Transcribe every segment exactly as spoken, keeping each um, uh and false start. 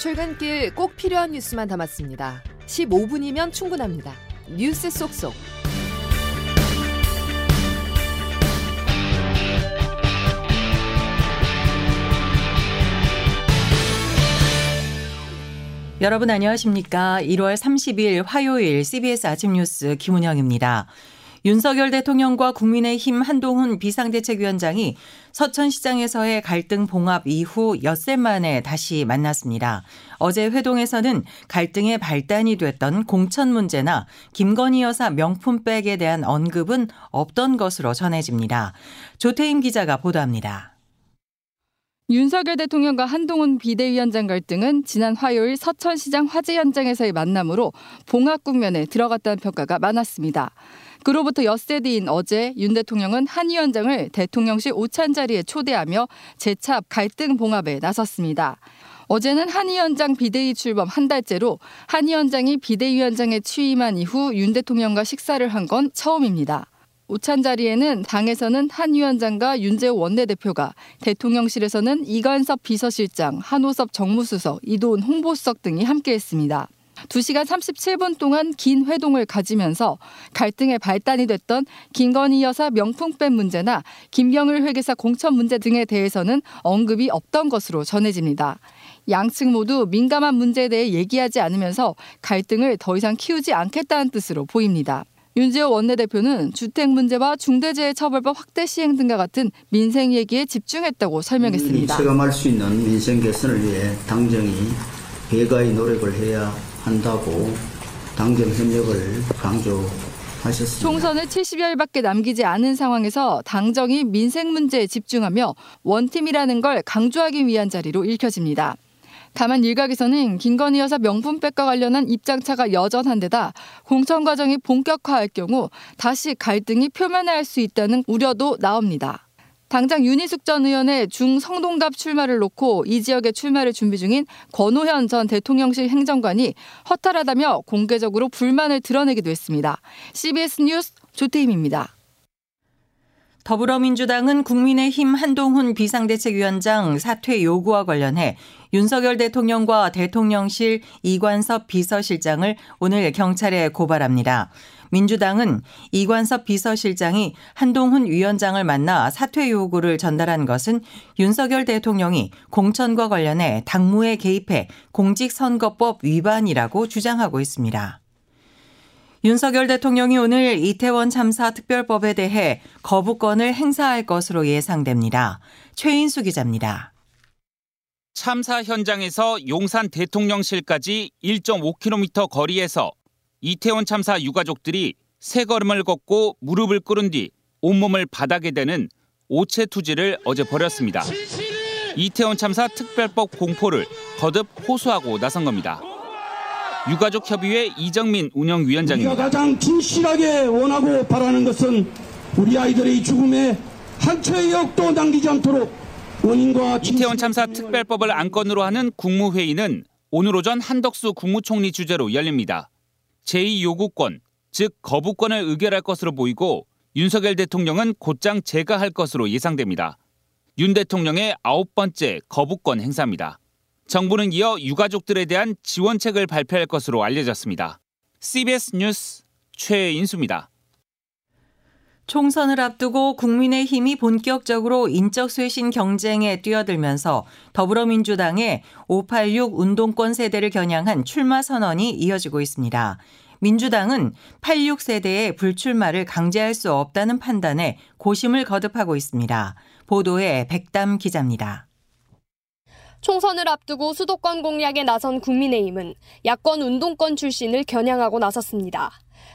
출근길 꼭 필요한 뉴스만 담았습니다. 십오 분이면 충분합니다. 뉴스 속속. 여러분 안녕하십니까? 일월 삼십일 화요일 씨비에스 아침 뉴스 김은영입니다. 윤석열 대통령과 국민의힘 한동훈 비상대책위원장이 서천시장에서의 갈등 봉합 이후 엿새 만에 다시 만났습니다. 어제 회동에서는 갈등의 발단이 됐던 공천 문제나 김건희 여사 명품백에 대한 언급은 없던 것으로 전해집니다. 조태임 기자가 보도합니다. 윤석열 대통령과 한동훈 비대위원장 갈등은 지난 화요일 서천시장 화재 현장에서의 만남으로 봉합 국면에 들어갔다는 평가가 많았습니다. 그로부터 엿새 뒤인 어제 윤 대통령은 한 위원장을 대통령실 오찬 자리에 초대하며 재차 갈등 봉합에 나섰습니다. 어제는 한 위원장 비대위 출범 한 달째로 한 위원장이 비대위원장에 취임한 이후 윤 대통령과 식사를 한 건 처음입니다. 오찬 자리에는 당에서는 한 위원장과 윤재호 원내대표가, 대통령실에서는 이관섭 비서실장, 한오섭 정무수석, 이도훈 홍보수석 등이 함께했습니다. 두 시간 삼십칠 분 동안 긴 회동을 가지면서 갈등의 발단이 됐던 김건희 여사 명품백 문제나 김경율 회계사 공천 문제 등에 대해서는 언급이 없던 것으로 전해집니다. 양측 모두 민감한 문제에 대해 얘기하지 않으면서 갈등을 더 이상 키우지 않겠다는 뜻으로 보입니다. 윤재호 원내대표는 주택 문제와 중대재해처벌법 확대 시행 등과 같은 민생 얘기에 집중했다고 설명했습니다. 체감할 수 있는 민생 개선을 위해 당정이 배가의 노력을 해야 한다고 당정 협력을 강조하셨습니다. 총선을 칠십여일밖에 남기지 않은 상황에서 당정이 민생 문제에 집중하며 원팀이라는 걸 강조하기 위한 자리로 읽혀집니다. 다만 일각에서는 김건희 여사 명품백과 관련한 입장차가 여전한 데다 공천 과정이 본격화할 경우 다시 갈등이 표면화할 수 있다는 우려도 나옵니다. 당장 윤희숙 전 의원의 중성동갑 출마를 놓고 이 지역에 출마를 준비 중인 권오현 전 대통령실 행정관이 허탈하다며 공개적으로 불만을 드러내기도 했습니다. 씨비에스 뉴스 조태임입니다. 더불어민주당은 국민의힘 한동훈 비상대책위원장 사퇴 요구와 관련해 윤석열 대통령과 대통령실 이관섭 비서실장을 오늘 경찰에 고발합니다. 민주당은 이관섭 비서실장이 한동훈 위원장을 만나 사퇴 요구를 전달한 것은 윤석열 대통령이 공천과 관련해 당무에 개입해 공직선거법 위반이라고 주장하고 있습니다. 윤석열 대통령이 오늘 이태원 참사 특별법에 대해 거부권을 행사할 것으로 예상됩니다. 최인수 기자입니다. 참사 현장에서 용산 대통령실까지 일 점 오 킬로미터 거리에서 이태원 참사 유가족들이 세 걸음을 걷고 무릎을 꿇은 뒤 온몸을 바닥에 대는 오체투지를 어제 벌였습니다. 이태원 참사 특별법 공포를 거듭 호소하고 나선 겁니다. 유가족협의회 이정민 운영위원장입니다. 우리가 가장 진실하게 원하고 바라는 것은 우리 아이들의 죽음에 한 채의 역도 남기지 않도록 원인과 이태원 참사 특별법을 안건으로 하는 국무회의는 오늘 오전 한덕수 국무총리 주재로 열립니다. 제이 요구권, 즉 거부권을 의결할 것으로 보이고 윤석열 대통령은 곧장 제거할 것으로 예상됩니다. 윤 대통령의 아홉 번째 거부권 행사입니다. 정부는 이어 유가족들에 대한 지원책을 발표할 것으로 알려졌습니다. 씨비에스 뉴스 최인수입니다. 총선을 앞두고 국민의힘이 본격적으로 인적쇄신 경쟁에 뛰어들면서 더불어민주당의 오팔육 운동권 세대를 겨냥한 출마 선언이 이어지고 있습니다. 민주당은 팔십육 세대의 불출마를 강제할 수 없다는 판단에 고심을 거듭하고 있습니다. 보도에 백담 기자입니다. 총선을 앞두고 수도권 공략에 나선 국민의힘은 야권 운동권 출신을 겨냥하고 나섰습니다.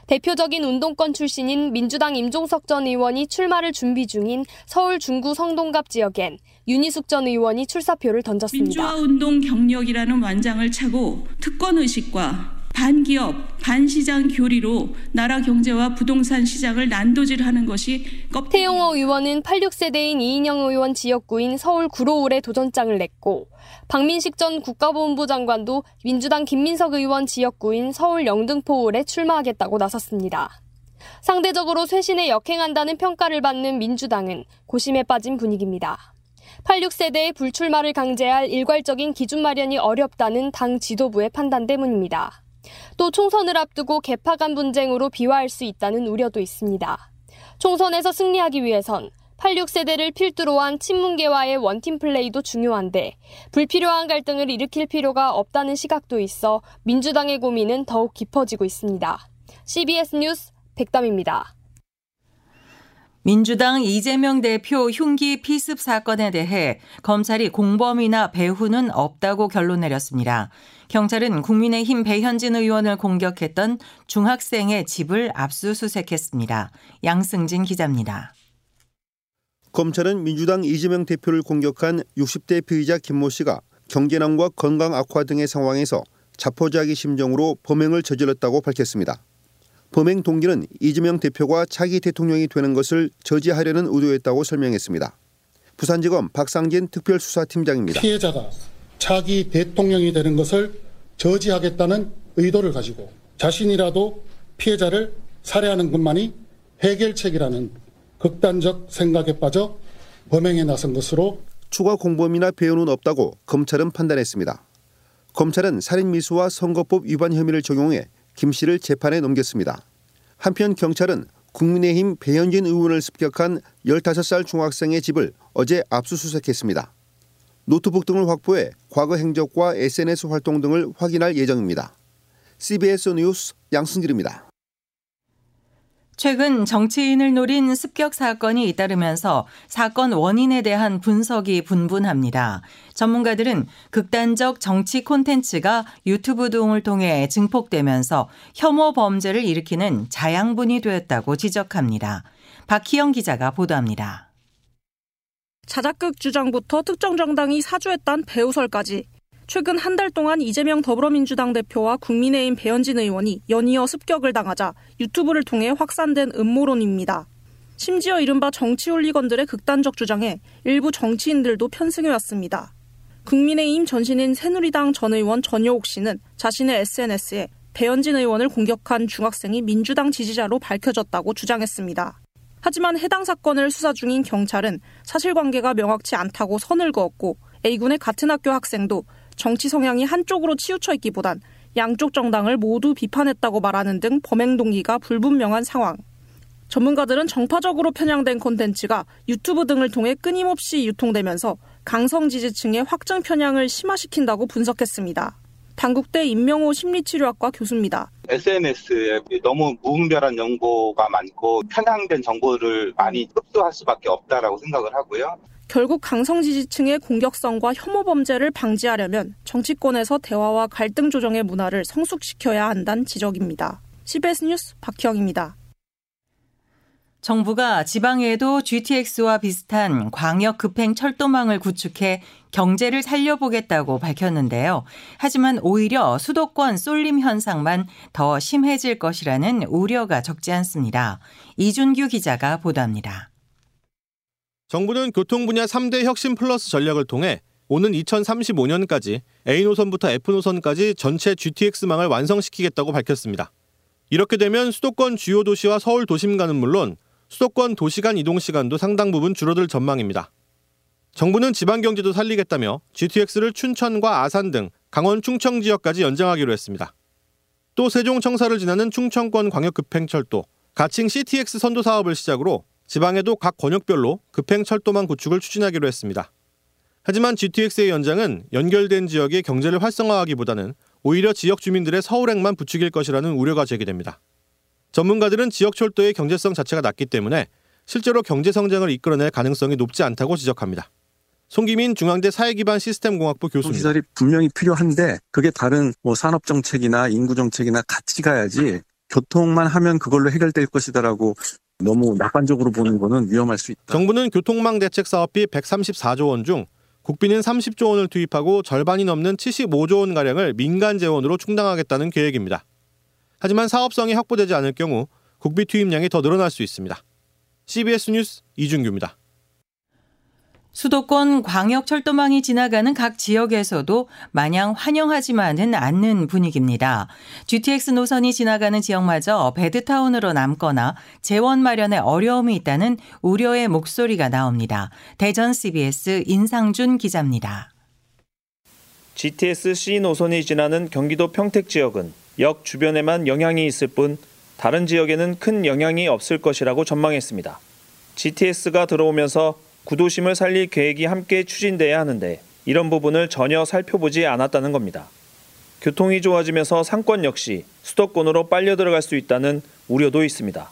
대표적인 운동권 출신인 민주당 임종석 전 의원이 출마를 준비 중인 서울 중구 성동갑 지역엔 윤희숙 전 의원이 출사표를 던졌습니다. 민주화운동 경력이라는 완장을 차고 특권의식과 반기업, 반시장 교리로 나라 경제와 부동산 시장을 난도질하는 것이 껍데기. 태용호 의원은 팔십육 세대인 이인영 의원 지역구인 서울 구로울에 도전장을 냈고, 박민식 전 국가보훈부 장관도 민주당 김민석 의원 지역구인 서울 영등포울에 출마하겠다고 나섰습니다. 상대적으로 쇄신에 역행한다는 평가를 받는 민주당은 고심에 빠진 분위기입니다. 팔십육 세대의 불출마를 강제할 일괄적인 기준 마련이 어렵다는 당 지도부의 판단 때문입니다. 또 총선을 앞두고 계파 간 분쟁으로 비화할 수 있다는 우려도 있습니다. 총선에서 승리하기 위해선 팔십육 세대를 필두로 한 친문계와의 원팀 플레이도 중요한데 불필요한 갈등을 일으킬 필요가 없다는 시각도 있어 민주당의 고민은 더욱 깊어지고 있습니다. 씨비에스 뉴스 백담입니다. 민주당 이재명 대표 흉기 피습 사건에 대해 검찰이 공범이나 배후는 없다고 결론 내렸습니다. 경찰은 국민의힘 배현진 의원을 공격했던 중학생의 집을 압수수색했습니다. 양승진 기자입니다. 검찰은 민주당 이재명 대표를 공격한 육십 대 피의자 김모 씨가 경제난과 건강 악화 등의 상황에서 자포자기 심정으로 범행을 저질렀다고 밝혔습니다. 범행 동기는 이재명 대표가 차기 대통령이 되는 것을 저지하려는 의도였다고 설명했습니다. 부산지검 박상진 특별수사팀장입니다. 피해자가 차기 대통령이 되는 것을 저지하겠다는 의도를 가지고 자신이라도 피해자를 살해하는 것만이 해결책이라는 극단적 생각에 빠져 범행에 나선 것으로 추가 공범이나 배후는 없다고 검찰은 판단했습니다. 검찰은 살인미수와 선거법 위반 혐의를 적용해 김 씨를 재판에 넘겼습니다. 한편 경찰은 국민의힘 배현진 의원을 습격한 열다섯 살 중학생의 집을 어제 압수수색했습니다. 노트북 등을 확보해 과거 행적과 에스엔에스 활동 등을 확인할 예정입니다. 씨비에스 뉴스 양승길입니다. 최근 정치인을 노린 습격 사건이 잇따르면서 사건 원인에 대한 분석이 분분합니다. 전문가들은 극단적 정치 콘텐츠가 유튜브 등을 통해 증폭되면서 혐오 범죄를 일으키는 자양분이 되었다고 지적합니다. 박희영 기자가 보도합니다. 자작극 주장부터 특정 정당이 사주했던 배우설까지. 최근 한 달 동안 이재명 더불어민주당 대표와 국민의힘 배현진 의원이 연이어 습격을 당하자 유튜브를 통해 확산된 음모론입니다. 심지어 이른바 정치 홀리건들의 극단적 주장에 일부 정치인들도 편승해 왔습니다. 국민의힘 전신인 새누리당 전 의원 전효옥 씨는 자신의 에스엔에스에 배현진 의원을 공격한 중학생이 민주당 지지자로 밝혀졌다고 주장했습니다. 하지만 해당 사건을 수사 중인 경찰은 사실관계가 명확치 않다고 선을 그었고 A군의 같은 학교 학생도 정치 성향이 한쪽으로 치우쳐 있기보단 양쪽 정당을 모두 비판했다고 말하는 등 범행 동기가 불분명한 상황. 전문가들은 정파적으로 편향된 콘텐츠가 유튜브 등을 통해 끊임없이 유통되면서 강성 지지층의 확증 편향을 심화시킨다고 분석했습니다. 단국대 임명호 심리치료학과 교수입니다. 에스엔에스에 너무 무분별한 정보가 많고 편향된 정보를 많이 흡수할 수밖에 없다라고 생각을 하고요. 결국 강성 지지층의 공격성과 혐오 범죄를 방지하려면 정치권에서 대화와 갈등 조정의 문화를 성숙시켜야 한다는 지적입니다. 씨비에스 뉴스 박희영입니다. 정부가 지방에도 지티엑스와 비슷한 광역 급행 철도망을 구축해 경제를 살려보겠다고 밝혔는데요. 하지만 오히려 수도권 쏠림 현상만 더 심해질 것이라는 우려가 적지 않습니다. 이준규 기자가 보도합니다. 정부는 교통 분야 삼 대 혁신 플러스 전략을 통해 오는 이천삼십오 년까지 에이 노선부터 에프 노선까지 전체 지티엑스망을 완성시키겠다고 밝혔습니다. 이렇게 되면 수도권 주요 도시와 서울 도심간은 물론 수도권 도시 간 이동 시간도 상당 부분 줄어들 전망입니다. 정부는 지방경제도 살리겠다며 지티엑스를 춘천과 아산 등 강원 충청 지역까지 연장하기로 했습니다. 또 세종청사를 지나는 충청권 광역급행철도, 가칭 씨티엑스 선도 사업을 시작으로 지방에도 각 권역별로 급행철도망 구축을 추진하기로 했습니다. 하지만 지티엑스의 연장은 연결된 지역의 경제를 활성화하기보다는 오히려 지역 주민들의 서울행만 부추길 것이라는 우려가 제기됩니다. 전문가들은 지역 철도의 경제성 자체가 낮기 때문에 실제로 경제 성장을 이끌어낼 가능성이 높지 않다고 지적합니다. 송기민 중앙대 사회기반 시스템공학부 교수입니다. 시설이 분명히 필요한데 그게 다른 뭐 산업정책이나 인구정책이나 같이 가야지 교통만 하면 그걸로 해결될 것이다라고 너무 낙관적으로 보는 것은 위험할 수 있다. 정부는 교통망 대책 사업비 백삼십사조 원 중 국비는 삼십조 원을 투입하고 절반이 넘는 칠십오조 원가량을 민간 재원으로 충당하겠다는 계획입니다. 하지만 사업성이 확보되지 않을 경우 국비 투입량이 더 늘어날 수 있습니다. 씨비에스 뉴스 이준규입니다. 수도권 광역철도망이 지나가는 각 지역에서도 마냥 환영하지만은 않는 분위기입니다. 지티엑스 노선이 지나가는 지역마저 배드타운으로 남거나 재원 마련에 어려움이 있다는 우려의 목소리가 나옵니다. 대전 씨비에스 인상준 기자입니다. 지티엑스 씨 노선이 지나는 경기도 평택 지역은 역 주변에만 영향이 있을 뿐 다른 지역에는 큰 영향이 없을 것이라고 전망했습니다. 지티엑스가 들어오면서 구도심을 살릴 계획이 함께 추진돼야 하는데 이런 부분을 전혀 살펴보지 않았다는 겁니다. 교통이 좋아지면서 상권 역시 수도권으로 빨려 들어갈 수 있다는 우려도 있습니다.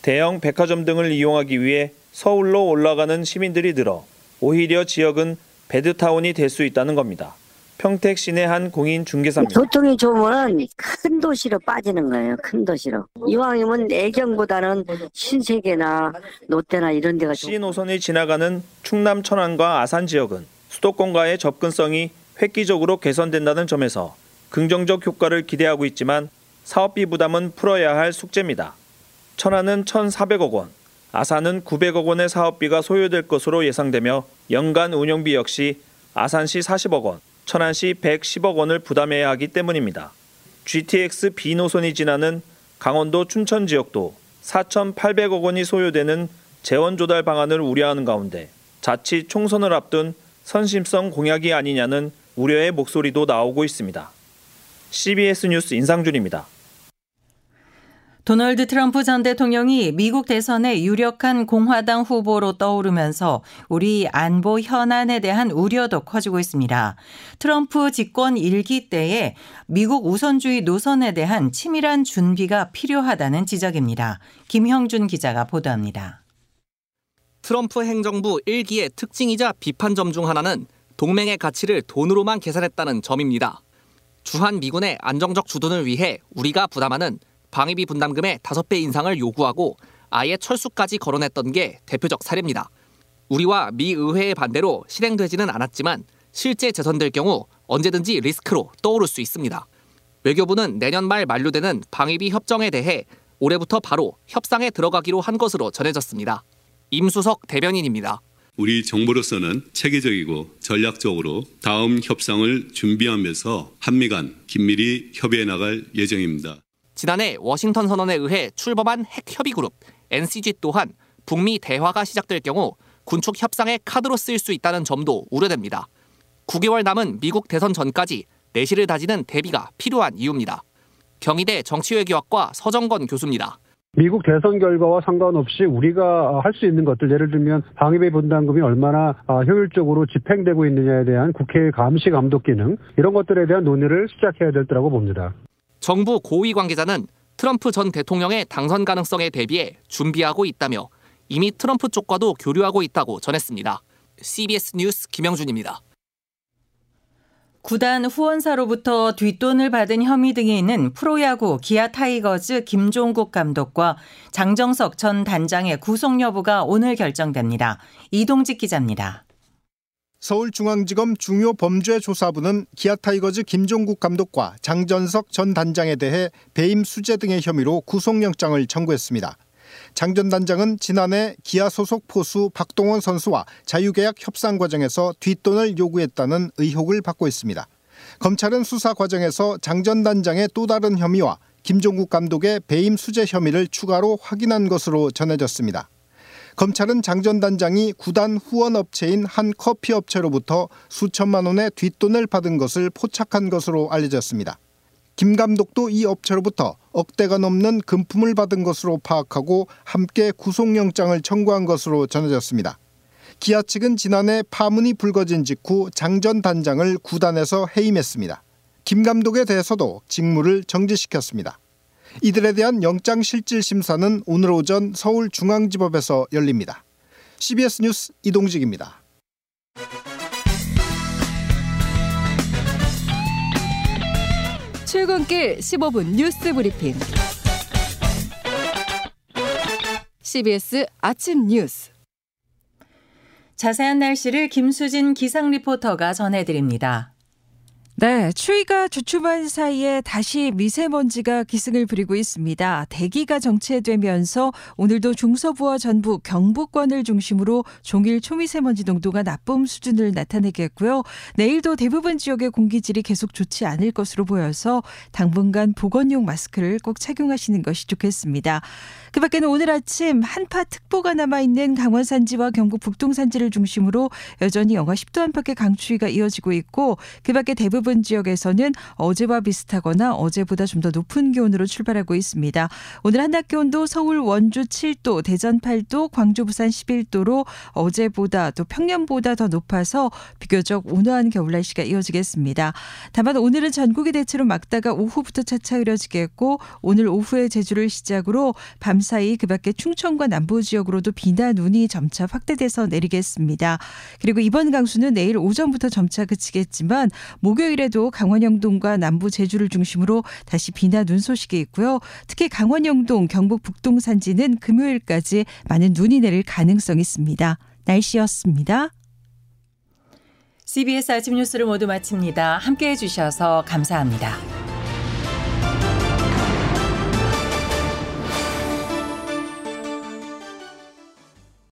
대형 백화점 등을 이용하기 위해 서울로 올라가는 시민들이 늘어 오히려 지역은 배드타운이 될 수 있다는 겁니다. 평택 시내 한 공인 중개사입니다. 교통이 좋으면 큰 도시로 빠지는 거예요. 큰 도시로. 이왕이면 애경보다는 신세계나 롯데나 이런 데가 좋고. 시 노선이 지나가는 충남 천안과 아산 지역은 수도권과의 접근성이 획기적으로 개선된다는 점에서 긍정적 효과를 기대하고 있지만 사업비 부담은 풀어야 할 숙제입니다. 천안은 천사백억 원, 아산은 구백억 원의 사업비가 소요될 것으로 예상되며 연간 운영비 역시 아산시 사십억 원, 천안시 백십억 원을 부담해야 하기 때문입니다. 지티엑스 B 노선이 지나는 강원도 춘천 지역도 사천팔백억 원이 소요되는 재원 조달 방안을 우려하는 가운데 자칫 총선을 앞둔 선심성 공약이 아니냐는 우려의 목소리도 나오고 있습니다. 씨비에스 뉴스 인상준입니다. 도널드 트럼프 전 대통령이 미국 대선의 유력한 공화당 후보로 떠오르면서 우리 안보 현안에 대한 우려도 커지고 있습니다. 트럼프 집권 일 기 때에 미국 우선주의 노선에 대한 치밀한 준비가 필요하다는 지적입니다. 김형준 기자가 보도합니다. 트럼프 행정부 일 기의 특징이자 비판점 중 하나는 동맹의 가치를 돈으로만 계산했다는 점입니다. 주한 미군의 안정적 주둔을 위해 우리가 부담하는 방위비 분담금의 다섯 배 인상을 요구하고 아예 철수까지 거론했던 게 대표적 사례입니다. 우리와 미 의회의 반대로 실행되지는 않았지만 실제 재선될 경우 언제든지 리스크로 떠오를 수 있습니다. 외교부는 내년 말 만료되는 방위비 협정에 대해 올해부터 바로 협상에 들어가기로 한 것으로 전해졌습니다. 임수석 대변인입니다. 우리 정부로서는 체계적이고 전략적으로 다음 협상을 준비하면서 한미 간 긴밀히 협의해 나갈 예정입니다. 지난해 워싱턴 선언에 의해 출범한 핵협의그룹 엔씨지 또한 북미 대화가 시작될 경우 군축 협상의 카드로 쓰일 수 있다는 점도 우려됩니다. 구 개월 남은 미국 대선 전까지 내실을 다지는 대비가 필요한 이유입니다. 경희대 정치외교학과 서정건 교수입니다. 미국 대선 결과와 상관없이 우리가 할 수 있는 것들, 예를 들면 방위비 분담금이 얼마나 효율적으로 집행되고 있느냐에 대한 국회의 감시 감독 기능, 이런 것들에 대한 논의를 시작해야 될 거라고 봅니다. 정부 고위 관계자는 트럼프 전 대통령의 당선 가능성에 대비해 준비하고 있다며 이미 트럼프 쪽과도 교류하고 있다고 전했습니다. 씨비에스 뉴스 김영준입니다. 구단 후원사로부터 뒷돈을 받은 혐의 등이 있는 프로야구 기아 타이거즈 김종국 감독과 장정석 전 단장의 구속 여부가 오늘 결정됩니다. 이동직 기자입니다. 서울중앙지검 중요범죄조사부는 기아 타이거즈 김종국 감독과 장정석 전 단장에 대해 배임 수재 등의 혐의로 구속영장을 청구했습니다. 장 전 단장은 지난해 기아 소속 포수 박동원 선수와 자유계약 협상 과정에서 뒷돈을 요구했다는 의혹을 받고 있습니다. 검찰은 수사 과정에서 장 전 단장의 또 다른 혐의와 김종국 감독의 배임 수재 혐의를 추가로 확인한 것으로 전해졌습니다. 검찰은 장 전 단장이 구단 후원업체인 한 커피업체로부터 수천만 원의 뒷돈을 받은 것을 포착한 것으로 알려졌습니다. 김 감독도 이 업체로부터 억대가 넘는 금품을 받은 것으로 파악하고 함께 구속영장을 청구한 것으로 전해졌습니다. 기아 측은 지난해 파문이 불거진 직후 장 전 단장을 구단에서 해임했습니다. 김 감독에 대해서도 직무를 정지시켰습니다. 이들에 대한 영장실질심사는 오늘 오전 서울중앙지법에서 열립니다. 씨비에스 뉴스 이동직입니다. 출근길 십오 분 뉴스 브리핑. 씨비에스 아침 뉴스. 자세한 날씨를 김수진 기상리포터가 전해드립니다. 네, 추위가 주춤한 사이에 다시 미세먼지가 기승을 부리고 있습니다. 대기가 정체되면서 오늘도 중서부와 전북, 경북권을 중심으로 종일 초미세먼지 농도가 나쁨 수준을 나타내겠고요. 내일도 대부분 지역의 공기질이 계속 좋지 않을 것으로 보여서 당분간 보건용 마스크를 꼭 착용하시는 것이 좋겠습니다. 그 밖에는 오늘 아침 한파특보가 남아있는 강원 산지와 경북 북동 산지를 중심으로 여전히 영하 십 도 안팎의 강추위가 이어지고 있고, 그 밖에 대부분 지역에서는 어제와 비슷하거나 어제보다 좀 더 높은 기온으로 출발하고 있습니다. 오늘 한낮 기온도 서울, 원주 칠 도, 대전 팔 도, 광주, 부산 십일 도로 어제보다 또 평년보다 더 높아서 비교적 온화한 겨울 날씨가 이어지겠습니다. 다만 오늘은 전국이 대체로 맑다가 오후부터 차차 흐려지겠고, 오늘 오후에 제주를 시작으로 밤사이 그 밖에 충청과 남부 지역으로도 비나 눈이 점차 확대돼서 내리겠습니다. 그리고 이번 강수는 내일 오전부터 점차 그치겠지만 목요일 에도 강원 영동과 남부 제주를 중심으로 다시 비나 눈 소식이 있고요. 특히 강원 영동, 경북 북동 산지는 금요일까지 많은 눈이 내릴 가능성이 있습니다. 날씨였습니다. 씨비에스 아침 뉴스를 모두 마칩니다. 함께해 주셔서 감사합니다.